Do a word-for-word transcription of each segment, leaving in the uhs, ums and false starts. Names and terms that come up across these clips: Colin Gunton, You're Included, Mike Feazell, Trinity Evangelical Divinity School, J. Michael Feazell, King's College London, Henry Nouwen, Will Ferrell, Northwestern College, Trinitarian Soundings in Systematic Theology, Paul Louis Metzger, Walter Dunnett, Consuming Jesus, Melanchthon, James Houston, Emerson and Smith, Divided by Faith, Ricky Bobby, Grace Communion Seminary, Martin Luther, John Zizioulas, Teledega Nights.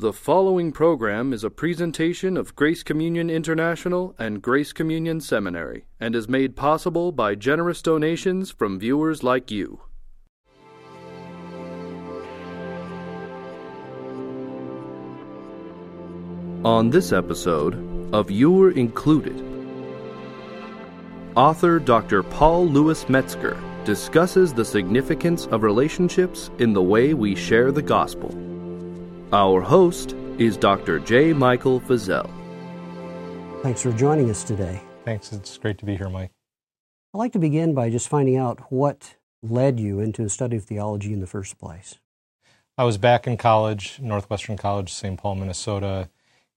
The following program is a presentation of Grace Communion International and Grace Communion Seminary, and is made possible by generous donations from viewers like you. On this episode of You're Included, author Doctor Paul Louis Metzger discusses the significance of relationships in the way we share the gospel. Our host is Doctor J. Michael Feazell. Thanks for joining us today. Thanks. It's great to be here, Mike. I'd like to begin by just finding out what led you into a study of theology in the first place. I was back in college, Northwestern College, Saint Paul, Minnesota,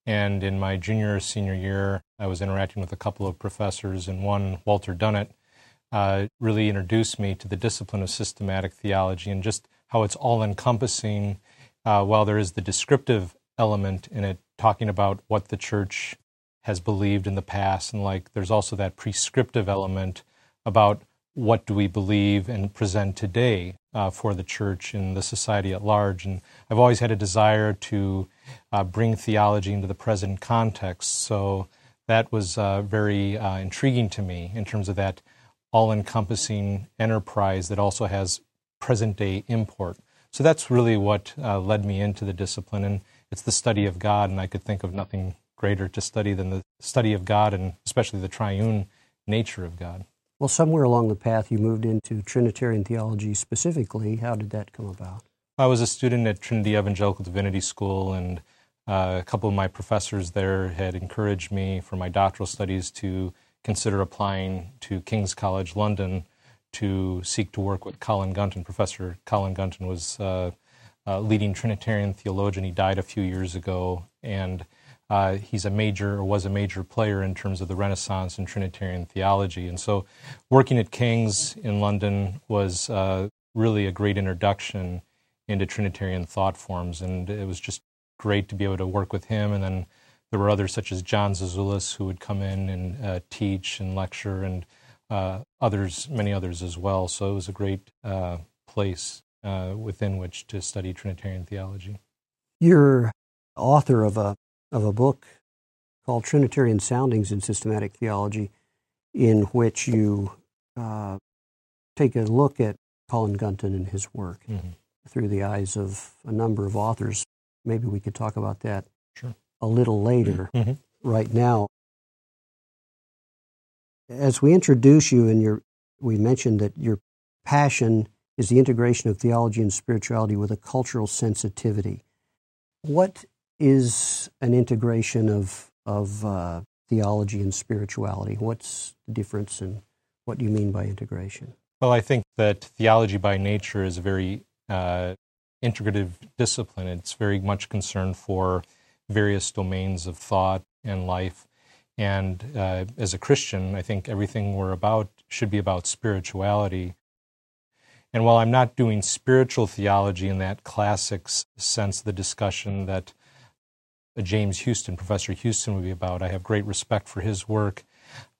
and in my junior or senior year, I was interacting with a couple of professors, and one, Walter Dunnett, uh, really introduced me to the discipline of systematic theology and just how it's all-encompassing. Uh, while there is the descriptive element in it, talking about what the church has believed in the past, and like there's also that prescriptive element about what do we believe and present today uh, for the church and the society at large. And I've always had a desire to uh, bring theology into the present context, so that was uh, very uh, intriguing to me in terms of that all-encompassing enterprise that also has present-day import. So that's really what uh, led me into the discipline, and it's the study of God, and I could think of nothing greater to study than the study of God, and especially the triune nature of God. Well, somewhere along the path you moved into Trinitarian theology specifically. How did that come about? I was a student at Trinity Evangelical Divinity School, and uh, a couple of my professors there had encouraged me for my doctoral studies to consider applying to King's College London to seek to work with Colin Gunton. Professor Colin Gunton was uh, a leading Trinitarian theologian. He died a few years ago, and uh, he's a major, or was a major player in terms of the Renaissance and Trinitarian theology. And so working at King's in London was uh, really a great introduction into Trinitarian thought forms, and it was just great to be able to work with him. And then there were others such as John Zizioulas who would come in and uh, teach and lecture, and Uh, others, many others as well. So it was a great uh, place uh, within which to study Trinitarian theology. You're author of a of a book called Trinitarian Soundings in Systematic Theology, in which you uh, take a look at Colin Gunton and his work mm-hmm. through the eyes of a number of authors. Maybe we could talk about that sure. a little later. Mm-hmm. Right now, as we introduce you, and your, we mentioned that your passion is the integration of theology and spirituality with a cultural sensitivity. What is an integration of of uh, theology and spirituality? What's the difference, and what do you mean by integration? Well, I think that theology by nature is a very uh, integrative discipline. It's very much concerned for various domains of thought and life. And uh, as a Christian, I think everything we're about should be about spirituality. And while I'm not doing spiritual theology in that classic sense, the discussion that James Houston, Professor Houston, would be about, I have great respect for his work.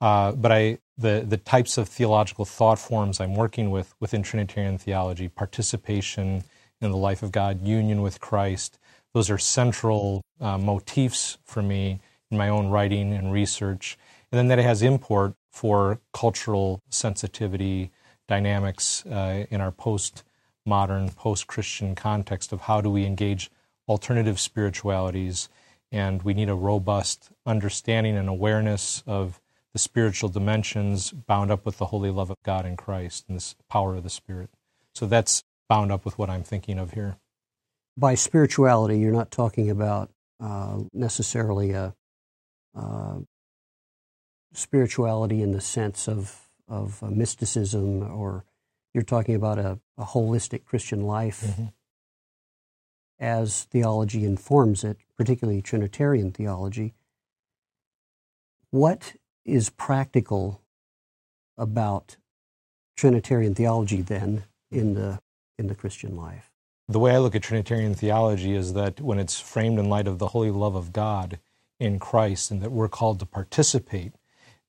Uh, but I, the, the types of theological thought forms I'm working with within Trinitarian theology, participation in the life of God, union with Christ, those are central uh, motifs for me in my own writing and research, and then that it has import for cultural sensitivity dynamics uh, in our post-modern, post-Christian context of how do we engage alternative spiritualities, and we need a robust understanding and awareness of the spiritual dimensions bound up with the holy love of God in Christ and this power of the Spirit. So that's bound up with what I'm thinking of here. By spirituality, you're not talking about uh, necessarily a Uh, spirituality in the sense of of uh, mysticism, or you're talking about a, a holistic Christian life mm-hmm. as theology informs it, particularly Trinitarian theology. What is practical about Trinitarian theology then in the in the Christian life? The way I look at Trinitarian theology is that when it's framed in light of the holy love of God in Christ, and that we're called to participate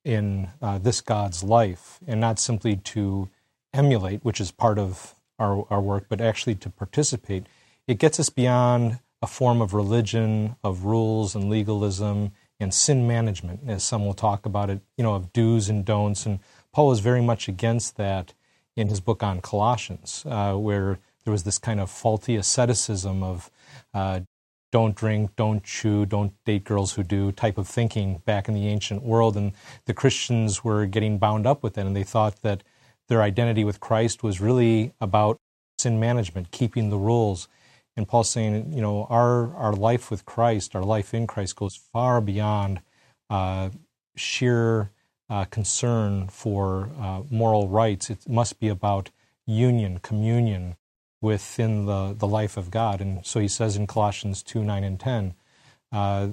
in uh, this God's life, and not simply to emulate, which is part of our, our work, but actually to participate, it gets us beyond a form of religion, of rules and legalism, and sin management, as some will talk about it, you know, of do's and don'ts. And Paul was very much against that in his book on Colossians, uh, where there was this kind of faulty asceticism of uh, don't drink, don't chew, don't date girls who do type of thinking back in the ancient world. And the Christians were getting bound up with it, and they thought that their identity with Christ was really about sin management, keeping the rules. And Paul's saying, you know, our our life with Christ, our life in Christ goes far beyond uh, sheer uh, concern for uh, moral rights. It must be about union, communion within the, the life of God. And so he says in Colossians two, nine, and ten, uh,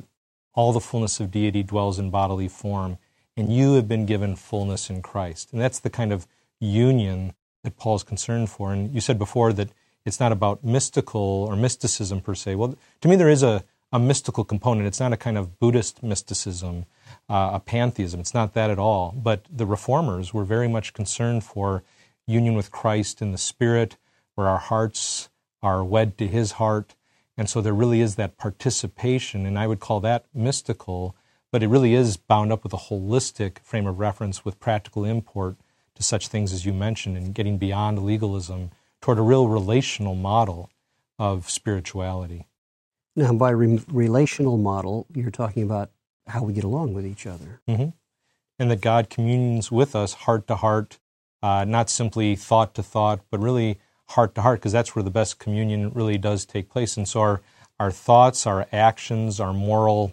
all the fullness of deity dwells in bodily form, and you have been given fullness in Christ. And that's the kind of union that Paul's concerned for. And you said before that it's not about mystical or mysticism per se. Well, to me, there is a, a mystical component. It's not a kind of Buddhist mysticism, uh, a pantheism. It's not that at all. But the Reformers were very much concerned for union with Christ in the Spirit, where our hearts are wed to His heart. And so there really is that participation, and I would call that mystical, but it really is bound up with a holistic frame of reference with practical import to such things as you mentioned, and getting beyond legalism toward a real relational model of spirituality. Now, by re- relational model, you're talking about how we get along with each other. Mm-hmm. And that God communes with us heart to heart, uh, not simply thought to thought, but really heart to heart, because that's where the best communion really does take place. And so our, our thoughts, our actions, our moral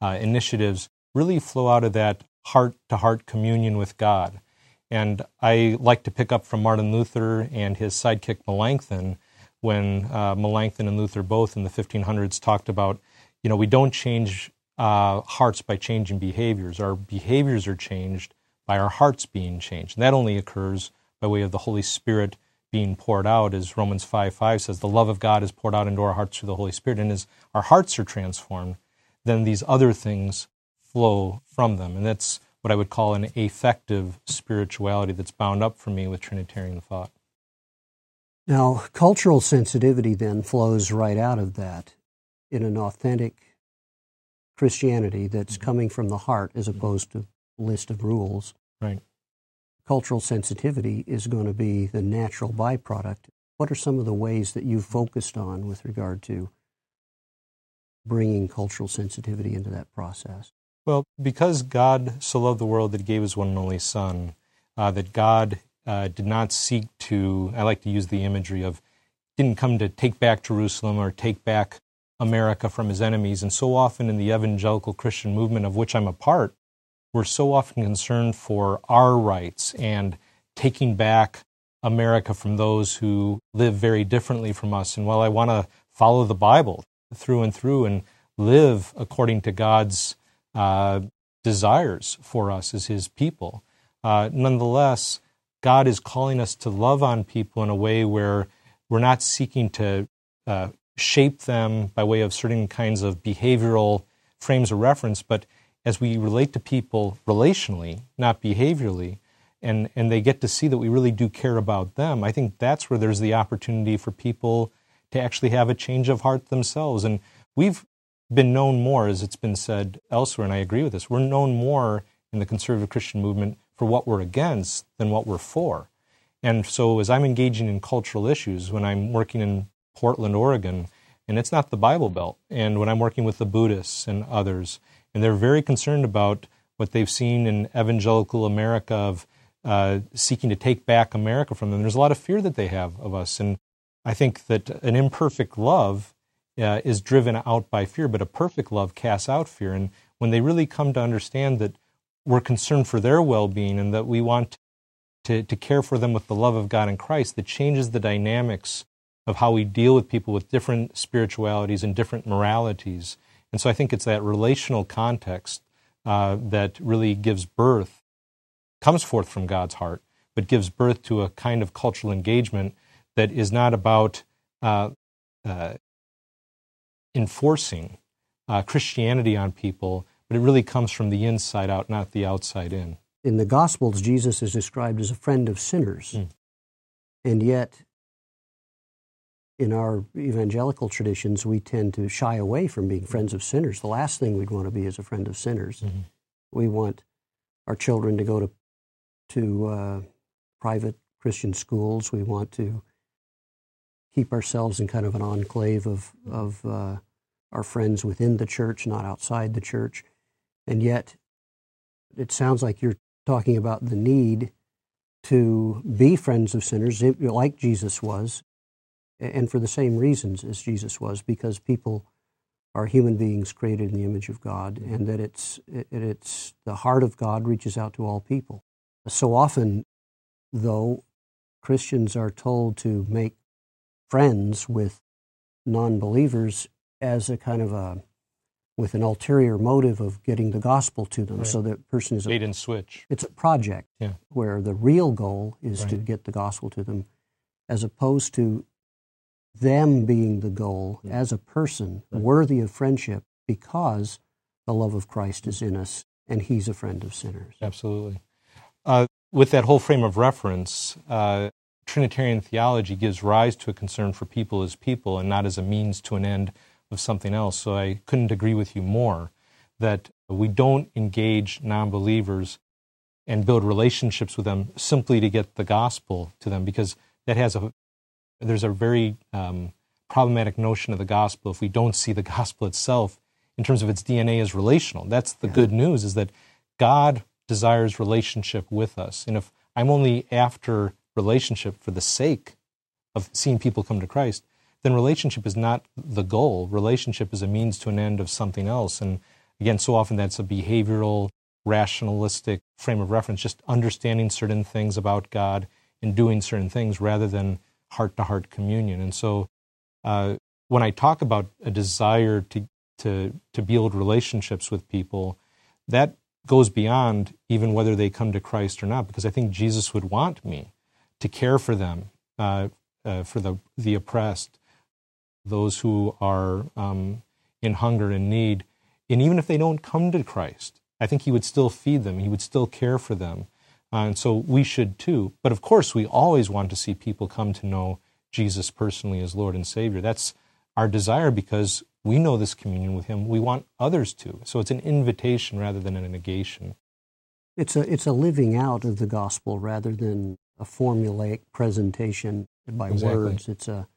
uh, initiatives really flow out of that heart to heart communion with God. And I like to pick up from Martin Luther and his sidekick Melanchthon, when uh, Melanchthon and Luther both in the fifteen hundreds talked about, you know, we don't change uh, hearts by changing behaviors. Our behaviors are changed by our hearts being changed. And that only occurs by way of the Holy Spirit being poured out, as Romans five five says, the love of God is poured out into our hearts through the Holy Spirit. And as our hearts are transformed, then these other things flow from them. And that's what I would call an affective spirituality that's bound up for me with Trinitarian thought. Now, cultural sensitivity then flows right out of that in an authentic Christianity that's mm-hmm. coming from the heart as opposed to a list of rules. Right. Cultural sensitivity is going to be the natural byproduct. What are some of the ways that you've focused on with regard to bringing cultural sensitivity into that process? Well, because God so loved the world that He gave His one and only Son, uh, that God uh, did not seek to, I like to use the imagery of, didn't come to take back Jerusalem or take back America from His enemies. And so often in the evangelical Christian movement, of which I'm a part, we're so often concerned for our rights and taking back America from those who live very differently from us. And while I want to follow the Bible through and through and live according to God's Uh, desires for us as His people. Uh, nonetheless, God is calling us to love on people in a way where we're not seeking to uh, shape them by way of certain kinds of behavioral frames of reference, but as we relate to people relationally, not behaviorally, and, and they get to see that we really do care about them, I think that's where there's the opportunity for people to actually have a change of heart themselves. And we've been known more, as it's been said elsewhere, and I agree with this, we're known more in the conservative Christian movement for what we're against than what we're for. And so as I'm engaging in cultural issues, when I'm working in Portland, Oregon, and it's not the Bible Belt, and when I'm working with the Buddhists and others, and they're very concerned about what they've seen in evangelical America of uh, seeking to take back America from them, there's a lot of fear that they have of us. And I think that an imperfect love Uh, is driven out by fear, but a perfect love casts out fear. And when they really come to understand that we're concerned for their well-being and that we want to, to care for them with the love of God in Christ, that changes the dynamics of how we deal with people with different spiritualities and different moralities. And so I think it's that relational context uh, that really gives birth, comes forth from God's heart, but gives birth to a kind of cultural engagement that is not about uh, uh, enforcing uh, Christianity on people, but it really comes from the inside out, not the outside in. In the Gospels, Jesus is described as a friend of sinners, mm. and yet in our evangelical traditions, we tend to shy away from being friends of sinners. The last thing we'd want to be is a friend of sinners. Mm-hmm. We want our children to go to to uh, private Christian schools. We want to keep ourselves in kind of an enclave of, of uh, our friends within the church, not outside the church. And yet, it sounds like you're talking about the need to be friends of sinners, like Jesus was, and for the same reasons as Jesus was, because people are human beings created in the image of God, and that it's it, it's the heart of God reaches out to all people. So often, though, Christians are told to make friends with non-believers as a kind of a, with an ulterior motive of getting the gospel to them. Right. So that person is a... Bait and switch. It's a project yeah. where the real goal is right. to get the gospel to them, as opposed to them being the goal yeah. as a person right. worthy of friendship, because the love of Christ is in us and he's a friend of sinners. Absolutely. Uh, with that whole frame of reference, uh, Trinitarian theology gives rise to a concern for people as people and not as a means to an end of something else. So I couldn't agree with you more that we don't engage non-believers and build relationships with them simply to get the gospel to them, because that has a there's a very um, problematic notion of the gospel if we don't see the gospel itself in terms of its D N A as relational. That's the yeah. good news, is that God desires relationship with us. And if I'm only after relationship for the sake of seeing people come to Christ, then relationship is not the goal. Relationship is a means to an end of something else. And again, so often that's a behavioral, rationalistic frame of reference, just understanding certain things about God and doing certain things rather than heart-to-heart communion. And so uh, when I talk about a desire to, to, to build relationships with people, that goes beyond even whether they come to Christ or not, because I think Jesus would want me to care for them, uh, uh, for the, the oppressed, those who are um, in hunger and need. And even if they don't come to Christ, I think he would still feed them. He would still care for them. Uh, and so we should too. But of course, we always want to see people come to know Jesus personally as Lord and Savior. That's our desire, because we know this communion with him. We want others to. So it's an invitation rather than a negation. It's a it's a living out of the gospel rather than a formulaic presentation by exactly. words. It's a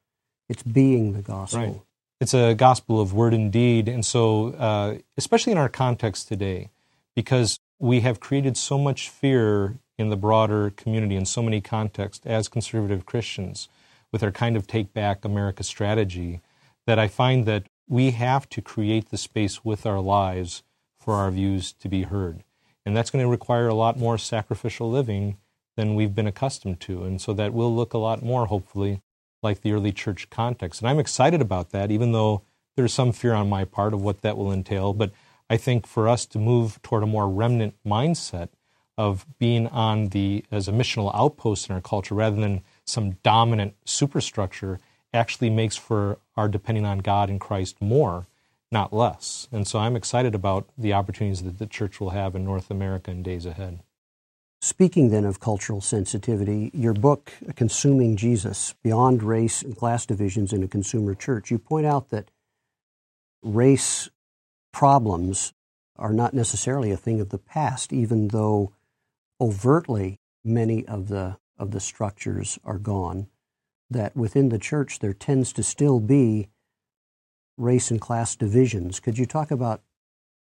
it's being the gospel. Right. It's a gospel of word and deed. And so, uh, especially in our context today, because we have created so much fear in the broader community in so many contexts as conservative Christians with our kind of Take Back America strategy, that I find that we have to create the space with our lives for our views to be heard. And that's going to require a lot more sacrificial living than we've been accustomed to. And so that will look a lot more, hopefully, like the early church context. And I'm excited about that, even though there's some fear on my part of what that will entail. But I think for us to move toward a more remnant mindset of being on the, as a missional outpost in our culture, rather than some dominant superstructure, actually makes for our depending on God and Christ more, not less. And so I'm excited about the opportunities that the church will have in North America in days ahead. Speaking then of cultural sensitivity, your book, Consuming Jesus, Beyond Race and Class Divisions in a Consumer Church, you point out that race problems are not necessarily a thing of the past, even though overtly many of the of the structures are gone, that within the church there tends to still be race and class divisions. Could you talk about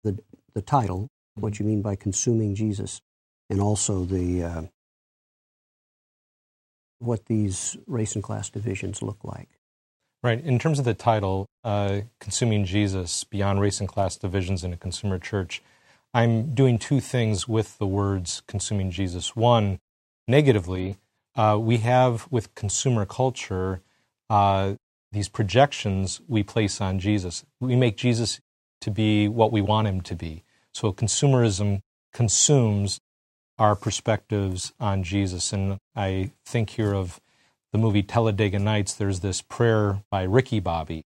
the the title, what you mean by Consuming Jesus, and also the uh, what these race and class divisions look like? Right. In terms of the title, uh, Consuming Jesus, Beyond Race and Class Divisions in a Consumer Church, I'm doing two things with the words Consuming Jesus. One, negatively, Uh, we have with consumer culture uh, these projections we place on Jesus. We make Jesus to be what we want him to be. So consumerism consumes our perspectives on Jesus. And I think here of the movie Teledega Nights. There's this prayer by Ricky Bobby,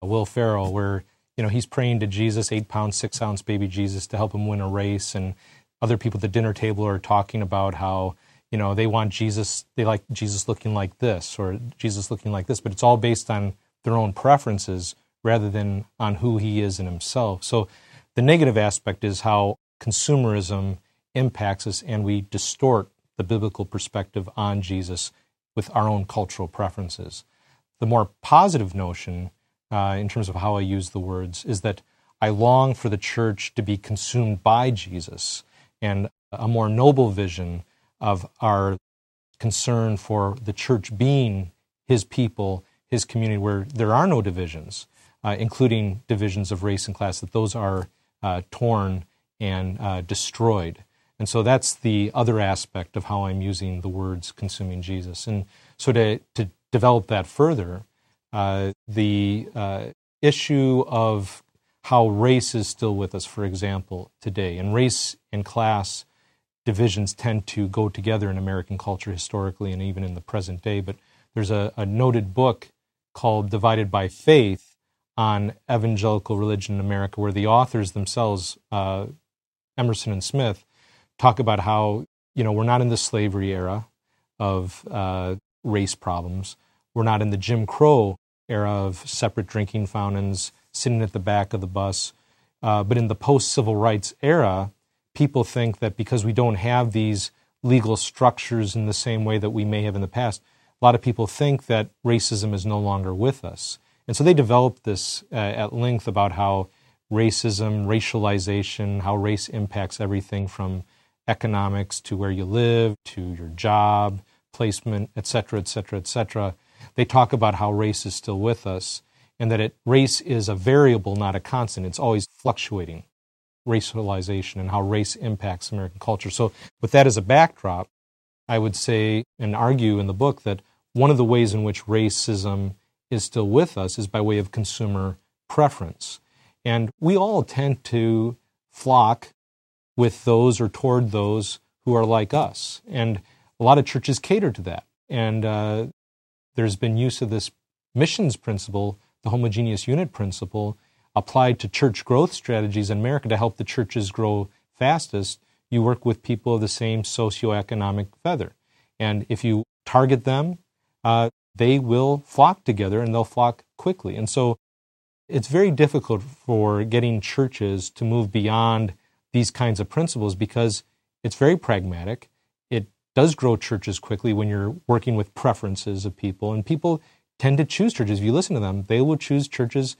Will Ferrell, where you know he's praying to Jesus, eight pound, six ounce baby Jesus, to help him win a race. And other people at the dinner table are talking about how you know, they want Jesus, they like Jesus looking like this or Jesus looking like this, but it's all based on their own preferences rather than on who he is in himself. So the negative aspect is how consumerism impacts us and we distort the biblical perspective on Jesus with our own cultural preferences. The more positive notion, uh, in terms of how I use the words, is that I long for the church to be consumed by Jesus, and a more noble vision of our concern for the church being his people, his community, where there are no divisions, uh, including divisions of race and class, that those are uh, torn and uh, destroyed. And so that's the other aspect of how I'm using the words consuming Jesus. And so to, to develop that further, uh, the uh, issue of how race is still with us, for example, today. And race and class divisions tend to go together in American culture historically and even in the present day. But there's a, a noted book called Divided by Faith on evangelical religion in America, where the authors themselves, uh, Emerson and Smith, talk about how, you know, we're not in the slavery era of uh, race problems. We're not in the Jim Crow era of separate drinking fountains, sitting at the back of the bus. Uh, but in the post-civil rights era, people think that because we don't have these legal structures in the same way that we may have in the past, a lot of people think that racism is no longer with us. And so they developed this uh, at length about how racism, racialization, how race impacts everything from economics to where you live, to your job, placement, et cetera, et cetera, et cetera. They talk about how race is still with us, and that it, race is a variable, not a constant. It's always fluctuating, racialization and how race impacts American culture. So with that as a backdrop, I would say and argue in the book that one of the ways in which racism is still with us is by way of consumer preference. And we all tend to flock with those or toward those who are like us. And a lot of churches cater to that. And uh, there's been use of this missions principle, the homogeneous unit principle, applied to church growth strategies in America to help the churches grow fastest. You work with people of the same socioeconomic feather. And if you target them, uh, they will flock together and they'll flock quickly. And so it's very difficult for getting churches to move beyond these kinds of principles because it's very pragmatic. It does grow churches quickly when you're working with preferences of people, and people tend to choose churches. If you listen to them, they will choose churches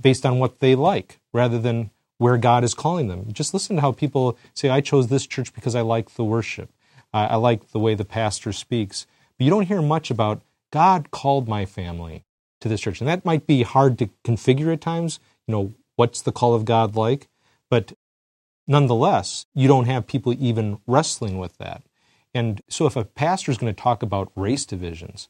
based on what they like rather than where God is calling them. Just listen to how people say, I chose this church because I like the worship. Uh, I like the way the pastor speaks. But you don't hear much about, God called my family to this church. And that might be hard to configure at times. You know, what's the call of God like? But nonetheless, you don't have people even wrestling with that. And so if a pastor is going to talk about race divisions,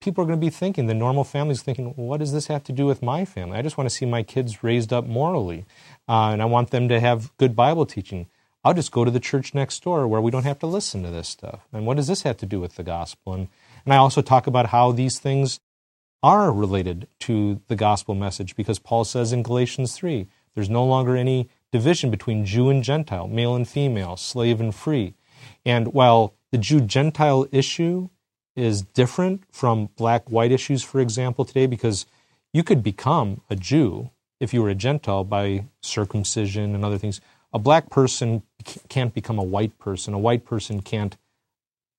people are going to be thinking, the normal family is thinking, well, what does this have to do with my family? I just want to see my kids raised up morally, uh, and I want them to have good Bible teaching. I'll just go to the church next door where we don't have to listen to this stuff. And what does this have to do with the gospel? And, and I also talk about how these things are related to the gospel message, because Paul says in Galatians three, there's no longer any division between Jew and Gentile, male and female, slave and free. And while the Jew-Gentile issue is different from black-white issues, for example, today, because you could become a Jew if you were a Gentile by circumcision and other things. A black person can't become a white person. A white person can't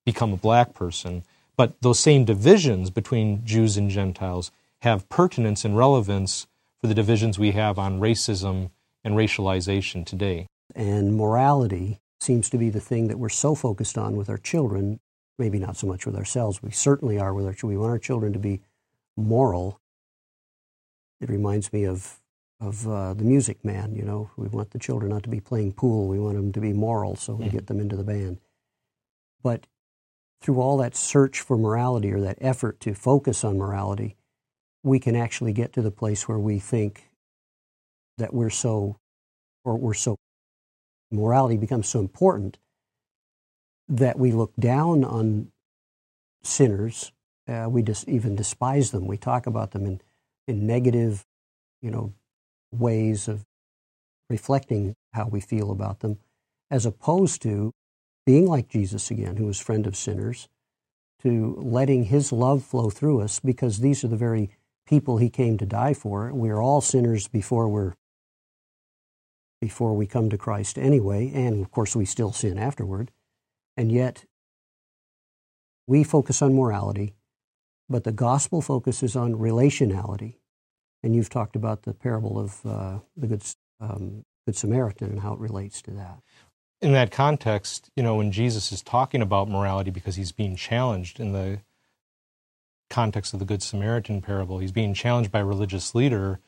become a black person. But those same divisions between Jews and Gentiles have pertinence and relevance for the divisions we have on racism and racialization today. And morality seems to be the thing that we're so focused on with our children. Maybe not so much with ourselves. We certainly are with our children. We want our children to be moral. It reminds me of of uh, the Music Man. You know, we want the children not to be playing pool. We want them to be moral, so we get them into the band. But through all that search for morality or that effort to focus on morality, we can actually get to the place where we think that we're so, or we're so, morality becomes so important that we look down on sinners, uh, we just even despise them. We talk about them in, in negative, you know, ways of reflecting how we feel about them, as opposed to being like Jesus again, who was friend of sinners, to letting his love flow through us, because these are the very people he came to die for. We are all sinners before we're before we come to Christ anyway, and of course we still sin afterward. And yet we focus on morality, but the gospel focuses on relationality. And you've talked about the parable of uh, the Good, um, Good Samaritan and how it relates to that. In that context, you know, when Jesus is talking about morality, because he's being challenged in the context of the Good Samaritan parable, he's being challenged by a religious leader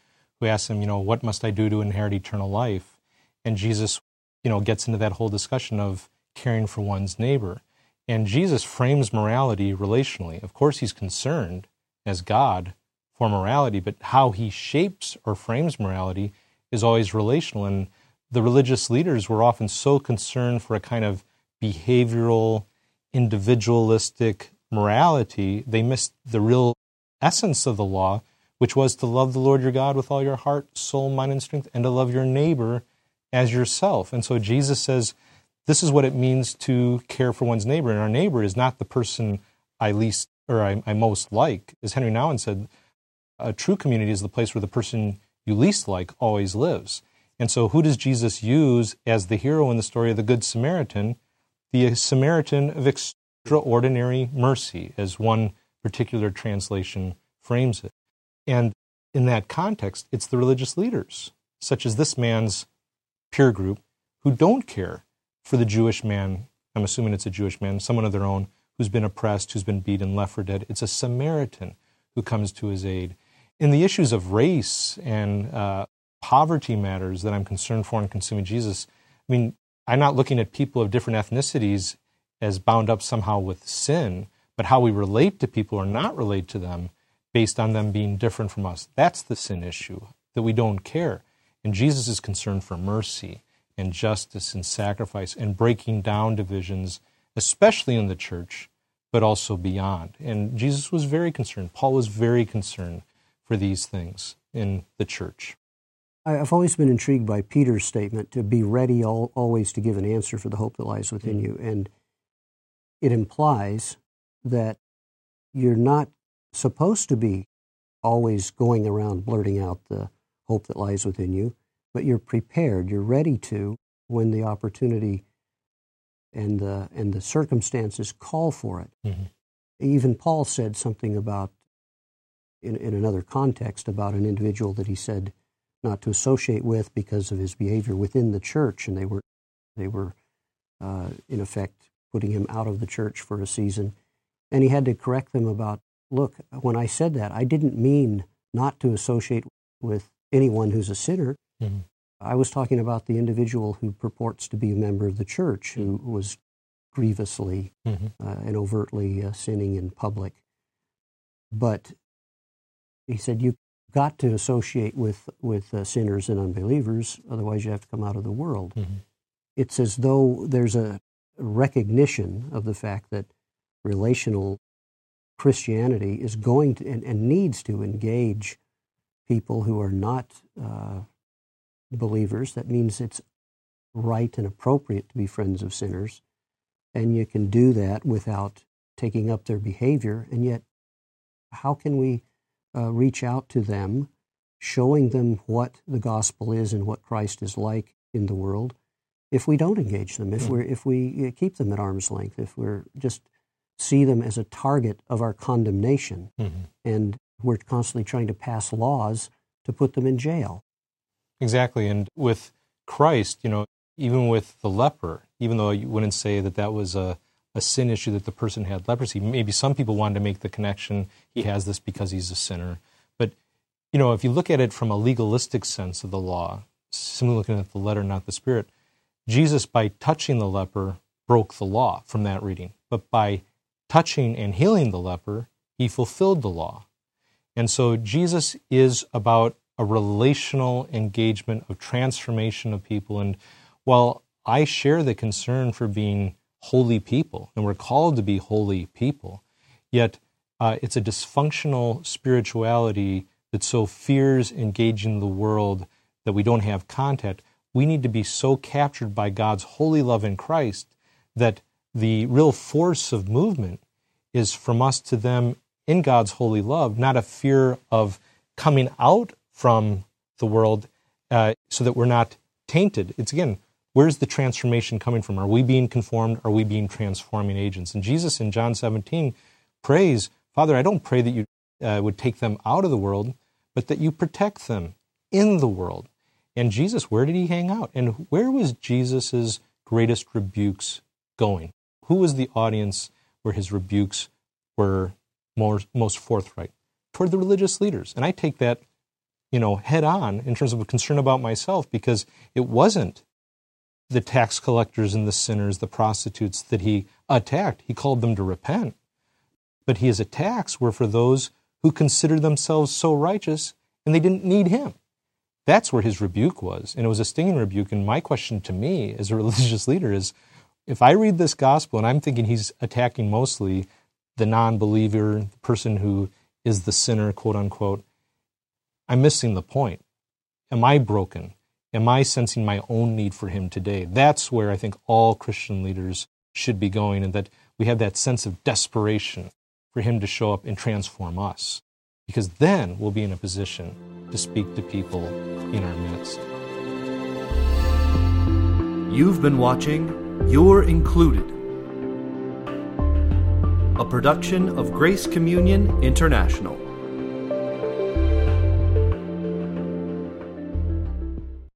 who asks him, you know, what must I do to inherit eternal life? And Jesus, you know, gets into that whole discussion of caring for one's neighbor. And Jesus frames morality relationally. Of course, he's concerned as God for morality, but how he shapes or frames morality is always relational. And the religious leaders were often so concerned for a kind of behavioral, individualistic morality, they missed the real essence of the law, which was to love the Lord your God with all your heart, soul, mind, and strength, and to love your neighbor as yourself. And so Jesus says, this is what it means to care for one's neighbor. And our neighbor is not the person I least or I, I most like. As Henry Nouwen said, a true community is the place where the person you least like always lives. And so who does Jesus use as the hero in the story of the Good Samaritan? The Samaritan of extraordinary mercy, as one particular translation frames it. And in that context, it's the religious leaders, such as this man's peer group, who don't care for the Jewish man, I'm assuming it's a Jewish man, someone of their own, who's been oppressed, who's been beaten, left for dead. It's a Samaritan who comes to his aid. In the issues of race and uh, poverty matters that I'm concerned for in Consuming Jesus, I mean, I'm not looking at people of different ethnicities as bound up somehow with sin, but how we relate to people or not relate to them based on them being different from us. That's the sin issue, that we don't care. And Jesus is concerned for mercy and justice and sacrifice and breaking down divisions, especially in the church, but also beyond. And Jesus was very concerned. Paul was very concerned for these things in the church. I've always been intrigued by Peter's statement to be ready all, always to give an answer for the hope that lies within you. And it implies that you're not supposed to be always going around blurting out the hope that lies within you, but you're prepared, you're ready to when the opportunity and the, and the circumstances call for it. Mm-hmm. Even Paul said something about, in, in another context, about an individual that he said not to associate with because of his behavior within the church, and they were, they were uh, in effect, putting him out of the church for a season. And he had to correct them about, look, when I said that, I didn't mean not to associate with anyone who's a sinner. Mm-hmm. I was talking about the individual who purports to be a member of the church, who was grievously mm-hmm. uh, and overtly uh, sinning in public. But he said, you got to associate with with uh, sinners and unbelievers, otherwise you have to come out of the world. Mm-hmm. It's as though there's a recognition of the fact that relational Christianity is going to and, and needs to engage people who are not uh, believers. That means it's right and appropriate to be friends of sinners, and you can do that without taking up their behavior. And yet, how can we Uh, reach out to them, showing them what the gospel is and what Christ is like in the world, if we don't engage them, if we if we keep them at arm's length, if we're just see them as a target of our condemnation, mm-hmm. and we're constantly trying to pass laws to put them in jail. Exactly, and with Christ, you know, even with the leper, even though you wouldn't say that that was a a sin issue that the person had leprosy. Maybe some people wanted to make the connection, he has this because he's a sinner. But, you know, if you look at it from a legalistic sense of the law, simply looking at the letter, not the spirit, Jesus, by touching the leper, broke the law from that reading. But by touching and healing the leper, he fulfilled the law. And so Jesus is about a relational engagement of transformation of people. And while I share the concern for being holy people, and we're called to be holy people, yet uh, it's a dysfunctional spirituality that so fears engaging the world that we don't have contact. We need to be so captured by God's holy love in Christ that the real force of movement is from us to them in God's holy love, not a fear of coming out from the world uh, so that we're not tainted. It's, again, where's the transformation coming from? Are we being conformed? Are we being transforming agents? And Jesus in John seventeen prays, Father, I don't pray that you uh, would take them out of the world, but that you protect them in the world. And Jesus, where did he hang out? And where was Jesus' greatest rebukes going? Who was the audience where his rebukes were more, most forthright? Toward the religious leaders. And I take that, you know, head on in terms of a concern about myself, because it wasn't the tax collectors and the sinners, the prostitutes that he attacked. He called them to repent. But his attacks were for those who considered themselves so righteous and they didn't need him. That's where his rebuke was. And it was a stinging rebuke. And my question to me as a religious leader is, if I read this gospel and I'm thinking he's attacking mostly the non-believer, the person who is the sinner, quote unquote, I'm missing the point. Am I broken? Am I sensing my own need for him today? That's where I think all Christian leaders should be going, and that we have that sense of desperation for him to show up and transform us, because then we'll be in a position to speak to people in our midst. You've been watching You're Included, a production of Grace Communion International.